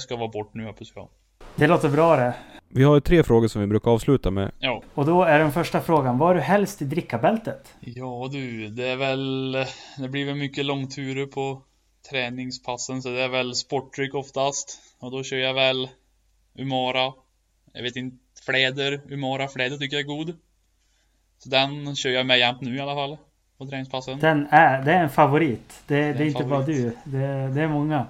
ska vara bort nu, hoppas jag. Det låter bra det. Vi har ju 3 frågor som vi brukar avsluta med. Ja. Och då är den första frågan, vad är du helst i drickabältet? Ja du, det är väl... Det blir väl mycket långturer på... träningspassen, så det är väl sportdryck oftast, och då kör jag väl Umara, jag vet inte, Umara fläder tycker jag är god, så den kör jag med jämt nu i alla fall på träningspassen. Det är en favorit, det är inte bara du, det är många.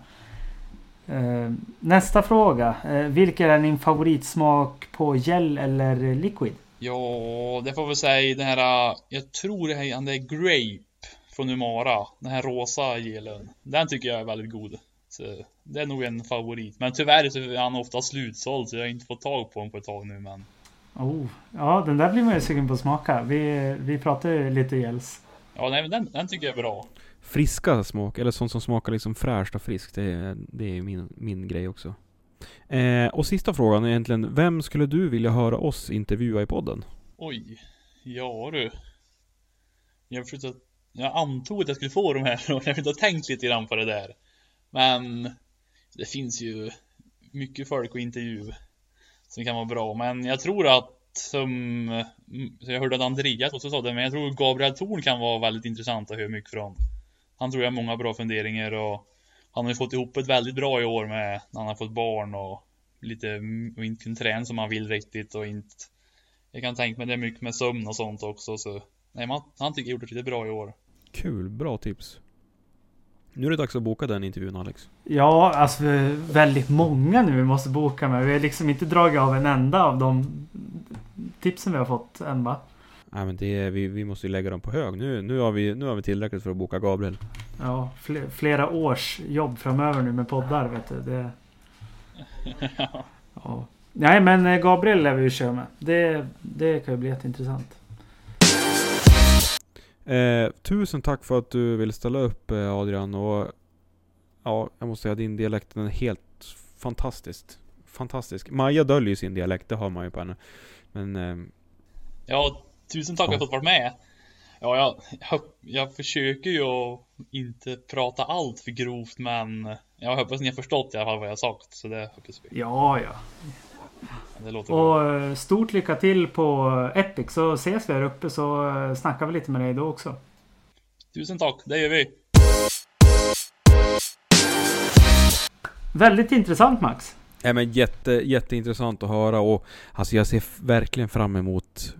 Nästa fråga, vilken är din favoritsmak på gel eller liquid? Ja, det får vi säga den här, jag tror det är grape från Umara, den här rosa gelen. Den tycker jag är väldigt god. Så det är nog en favorit. Men tyvärr så är han ofta slutsåld, så jag har inte fått tag på den på ett tag nu. Men... Oh, ja, den där blir man ju sugen på att smaka. Vi pratar ju lite gels. Ja, nej, men den tycker jag är bra. Friska smak, eller sånt som smakar liksom fräscht och friskt. Det är min grej också. Och sista frågan är egentligen, vem skulle du vilja höra oss intervjua i podden? Oj, ja du. Jag antog att jag skulle få de här och jag inte har tänkt lite grann på det där. Men det finns ju mycket folk och intervju som kan vara bra. Men jag tror att, som jag hörde att Andreas också sa det, men jag tror Gabriel Thorn kan vara väldigt intressant att höra mycket från. Han tror jag har många bra funderingar och han har ju fått ihop ett väldigt bra i år med när han har fått barn och lite och inte kunde träna som han vill riktigt och inte... Jag kan tänka mig det mycket med sömn och sånt också, så... Nej, han tycker jag gjorde det lite bra i år. Kul, bra tips. Nu är det dags att boka den intervjun, Alex. Ja, alltså väldigt många nu vi måste boka med. Vi har liksom inte dragit av en enda av de tipsen vi har fått än, va? Nej, men vi måste ju lägga dem på hög. Nu har vi tillräckligt för att boka Gabriel. Ja, flera års jobb framöver nu med poddar, vet du. Det... ja. Nej, men Gabriel lär vi ju köra med. Det kan ju bli jätteintressant. Tusen tack för att du ville ställa upp, Adrian, och ja, jag måste säga din dialekt är helt fantastisk. Maja döljer sin dialekt, det har man ju på henne. Men ja, tusen tack för att du varit med. Ja, jag försöker ju att inte prata allt för grovt, men jag hoppas ni har förstått i alla fall vad jag har sagt, så det hoppas vi. Ja. Och stort lycka till på Epic, så ses vi här uppe så snackar vi lite med dig då också. Tusen tack, det gör vi. Väldigt intressant, Max. Ja, men jätteintressant att höra, och alltså, jag ser verkligen fram emot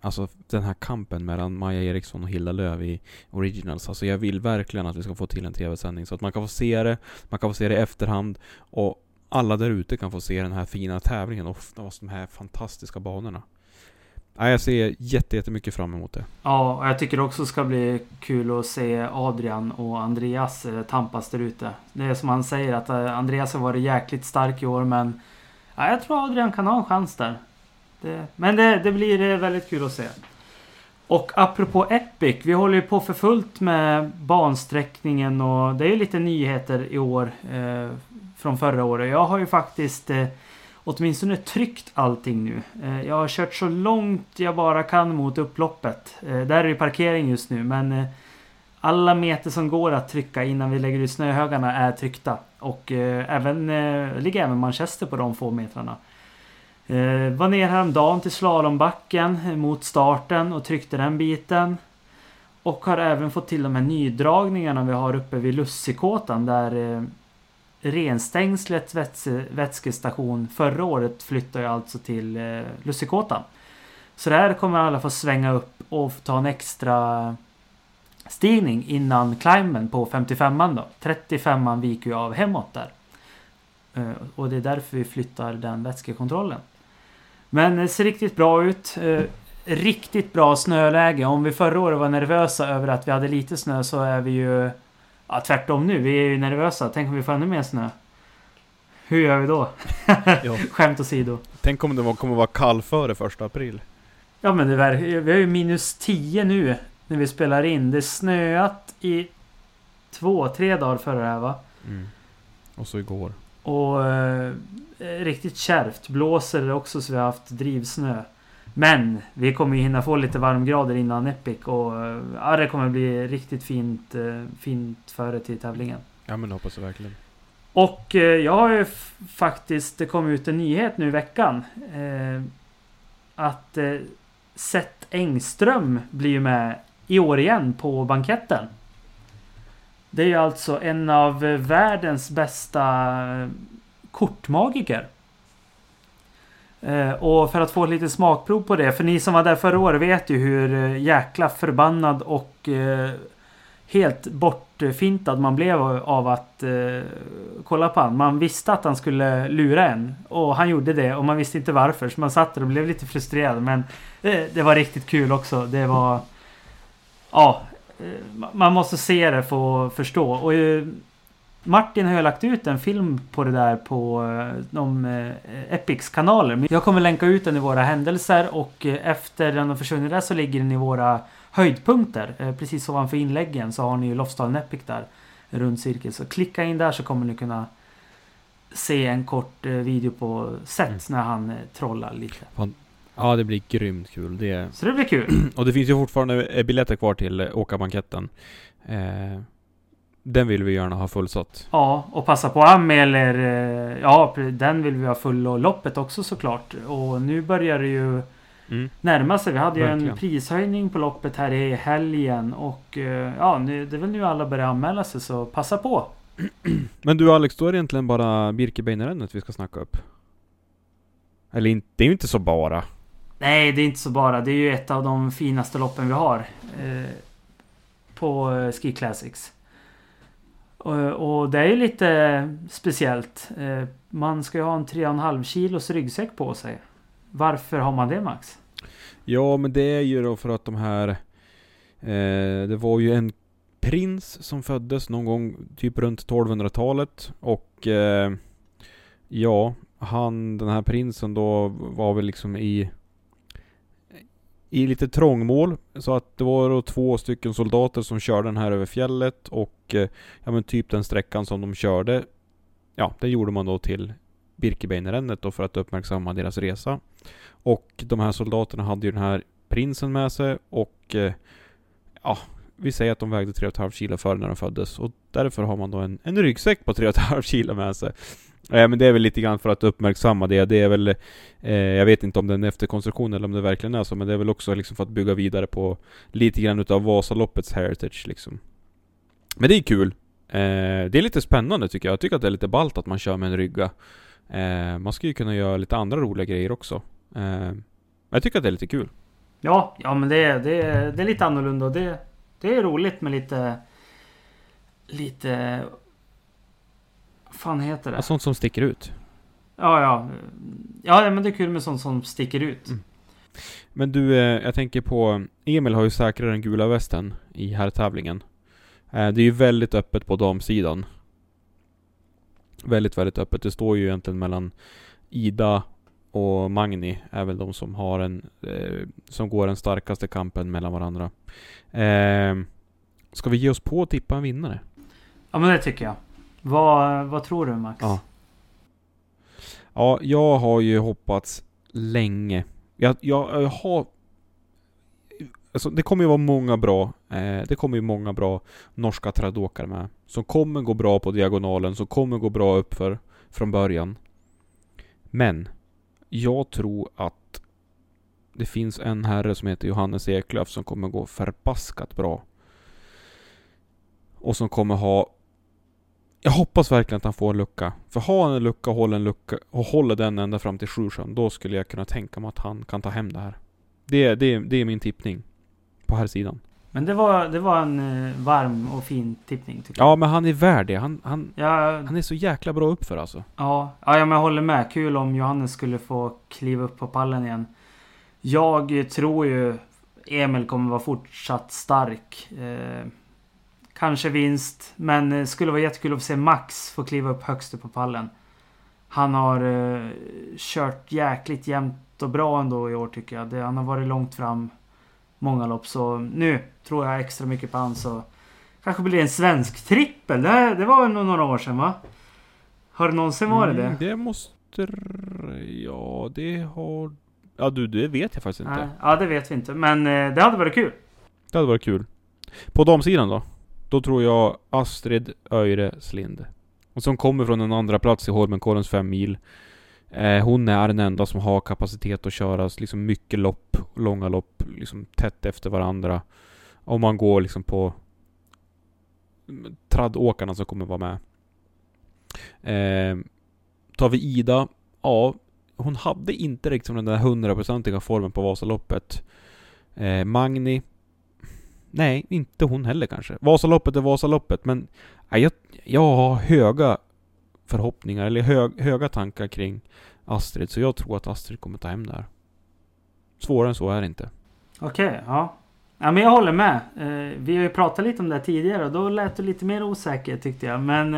alltså, den här kampen mellan Maja Eriksson och Hilda Lööf i Originals. Alltså, jag vill verkligen att vi ska få till en tv-sändning så att man kan få se det, man kan få se det i efterhand, och alla där ute kan få se den här fina tävlingen och de här fantastiska banorna. Ja, jag ser jättemycket fram emot det. Ja, och jag tycker också det ska bli kul att se Adrian och Andreas tampas där ute. Det är som han säger, att Andreas har varit jäkligt stark i år, men ja, jag tror Adrian kan ha en chans där. Men det blir väldigt kul att se. Och apropå Epic, vi håller ju på för fullt med bansträckningen, och det är ju lite nyheter i år från förra året. Jag har ju faktiskt åtminstone tryckt allting nu. Jag har kört så långt jag bara kan mot upploppet. Där är det parkering just nu, men alla meter som går att trycka innan vi lägger ut snöhögarna är tryckta. Och ligger även Manchester på de få metrarna. Var ner häromdagen till slalombacken mot starten och tryckte den biten. Och har även fått till de här nydragningarna vi har uppe vid Lussikåtan, där renstängslets vätskestation förra året flyttar ju alltså till Lussikåtan. Så där kommer alla få svänga upp och ta en extra stigning innan climben på 55an då. 35an viker ju av hemåt där. Och det är därför vi flyttar den vätskekontrollen. Men det ser riktigt bra ut. Riktigt bra snöläge. Om vi förra året var nervösa över att vi hade lite snö, så är vi ju tvärtom nu. Vi är ju nervösa. Tänk om vi får ännu mer snö. Hur gör vi då? Skämt åsido. Tänk om det kommer vara kall före 1 april. Ja, men vi har ju -10 nu när vi spelar in. Det snöat i 2-3 dagar före det här, va? Mm. Och så igår. Och riktigt kärvt blåser det också, så vi har haft drivsnö. Men vi kommer ju hinna få lite varmgrader innan Epic, och det kommer bli riktigt fint före till tävlingen. Ja, men hoppas jag verkligen. Och jag har ju faktiskt, det kom ut en nyhet nu i veckan att Seth Engström blir ju med i år igen på banketten. Det är ju alltså en av världens bästa kortmagiker. Och för att få lite smakprov på det, för ni som var där förra året vet ju hur jäkla förbannad och helt bortfintad man blev av att kolla på han. Man visste att han skulle lura en, och han gjorde det, och man visste inte varför, så man satt där och blev lite frustrerad. Men det var riktigt kul också. Det var... Ja... Man måste se det för att förstå. Och Martin har ju lagt ut en film på det där på de Epics kanaler. Jag kommer länka ut den i våra händelser, och efter den har försvunnit där så ligger den i våra höjdpunkter. Precis ovanför inläggen så har ni ju Lofsdalen Epic där runt cirkel. Så klicka in där så kommer ni kunna se en kort video på Seth när han trollar lite. Ja, det blir grymt kul. Så det blir kul. Och det finns ju fortfarande biljetter kvar till åkabanketten. Den vill vi gärna ha fullsatt. Ja, och passa på att anmäla er. Ja, den vill vi ha full, och loppet också såklart. Och nu börjar det ju närma sig. Vi hade ju en prishöjning på loppet här i helgen. Och ja, det är väl nu alla börjar anmäla sig, så passa på. Men du Alex, då är det egentligen bara Birkebeinarennet vi ska snacka upp. Eller det är ju inte så bara. Nej, det är inte så bara. Det är ju ett av de finaste loppen vi har på Ski Classics. Och det är ju lite speciellt. Man ska ju ha en 3,5 kilos ryggsäck på sig. Varför har man det, Max? Ja, men det är ju då för att de här... det var ju en prins som föddes någon gång typ runt 1200-talet. Och den här prinsen då var väl liksom i lite trångmål, så att det var då 2 soldater som körde den här över fjället, och typ den sträckan som de körde, det gjorde man då till Birkebeinarennet då för att uppmärksamma deras resa. Och de här soldaterna hade ju den här prinsen med sig, och vi säger att de vägde 3,5 kilo före när de föddes, och därför har man då en ryggsäck på 3,5 kilo med sig. Men det är väl lite grann för att uppmärksamma det. Det är väl, jag vet inte om det är en efterkonstruktion eller om det verkligen är så, men det är väl också liksom för att bygga vidare på lite grann utav Vasaloppets heritage liksom. Men det är kul. Det är lite spännande tycker jag. Jag tycker att det är lite ballt att man kör med en rygga. Man ska ju kunna göra lite andra roliga grejer också. Jag tycker att det är lite kul. Ja men det är lite annorlunda. Det är roligt med lite fan heter det? Ja, sånt som sticker ut. Ja, men det är kul med sånt som sticker ut. Mm. Men du, jag tänker på Emil har ju säkrat den gula västen i här tävlingen. Det är ju väldigt öppet på damsidan. Väldigt, väldigt öppet. Det står ju egentligen mellan Ida och Magni är väl de som har som går den starkaste kampen mellan varandra. Ska vi ge oss på att tippa en vinnare? Ja, men det tycker jag. Vad tror du, Max? Ja, jag har ju hoppats länge. Jag har... Alltså, det kommer ju vara många bra. Det kommer ju många bra norska trädåkare med. Som kommer gå bra på diagonalen. Som kommer gå bra uppför från början. Men jag tror att det finns en herre som heter Johannes Eklöf som kommer gå förbaskat bra. Och som kommer ha... Jag hoppas verkligen att han får en lucka. För har han en lucka och håller den ända fram till 7:an, då skulle jag kunna tänka mig att han kan ta hem det här. Det är min tippning på här sidan. Men det var en varm och fin tippning tycker jag. Ja, men han är värd det. Han är så jäkla bra uppför alltså. Ja, men jag håller med. Kul om Johannes skulle få kliva upp på pallen igen. Jag tror ju Emil kommer vara fortsatt stark. Kanske vinst, men skulle vara jättekul att se Max få kliva upp högst upp på pallen. Han har kört jäkligt jämnt och bra ändå i år tycker jag. Han har varit långt fram många lopp, så nu tror jag extra mycket på han, så kanske blir det en svensk trippel. Det var nog några år sedan, va? Har det någonsin varit det? Det måste... Ja, det har... Ja, det vet jag faktiskt inte. Nej, ja, det vet vi inte, men det hade varit kul. Det hade varit kul. På damsidan då? Då tror jag Astrid Öyre Slinde. Och som kommer från en andra plats i Holmenkollens 5 mil. Hon är den enda som har kapacitet att köra liksom mycket lopp, långa lopp, liksom tätt efter varandra. Om man går liksom på traddåkarna som kommer vara med. Tar vi Ida. Ja, hon hade inte riktigt den där 100-procentiga formen på Vasaloppet. Magni. Nej, inte hon heller kanske. Vasaloppet är Vasaloppet, men jag har höga förhoppningar eller höga tankar kring Astrid, så jag tror att Astrid kommer ta hem där. Svårare än så är det inte. Okej, ja. Ja, men jag håller med. Vi har ju pratat lite om det tidigare och då lät det lite mer osäker tyckte jag, men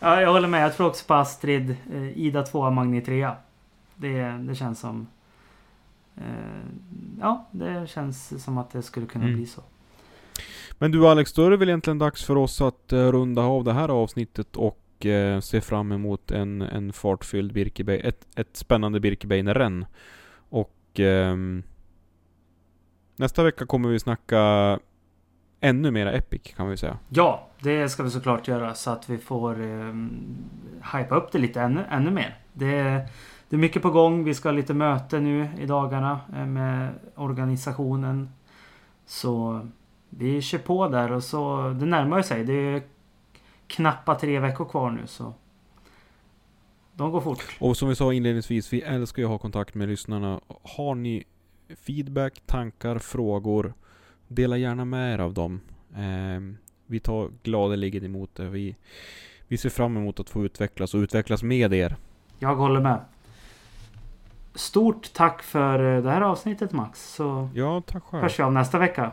ja, jag håller med. Jag tror också på Astrid, Ida 2, Magni 3. Det känns som det känns som att det skulle kunna bli så. Men du Alex, då är det väl egentligen dags för oss att runda av det här avsnittet och se fram emot en fartfylld ett spännande Birkebeinarennet. Och nästa vecka kommer vi snacka ännu mer Epic kan vi säga. Ja, det ska vi såklart göra så att vi får hypa upp det lite ännu mer. Det är mycket på gång. Vi ska ha lite möte nu i dagarna med organisationen. Så vi kör på där och så det närmar sig. Det är knappa 3 veckor kvar nu så de går fort. Och som vi sa inledningsvis, vi älskar ju att ha kontakt med lyssnarna. Har ni feedback, tankar, frågor, dela gärna med er av dem. Vi tar gladeligen emot det. Vi ser fram emot att få utvecklas och utvecklas med er. Jag håller med. Stort tack för det här avsnittet, Max. Så ja, tack själv. Hörs vi av nästa vecka.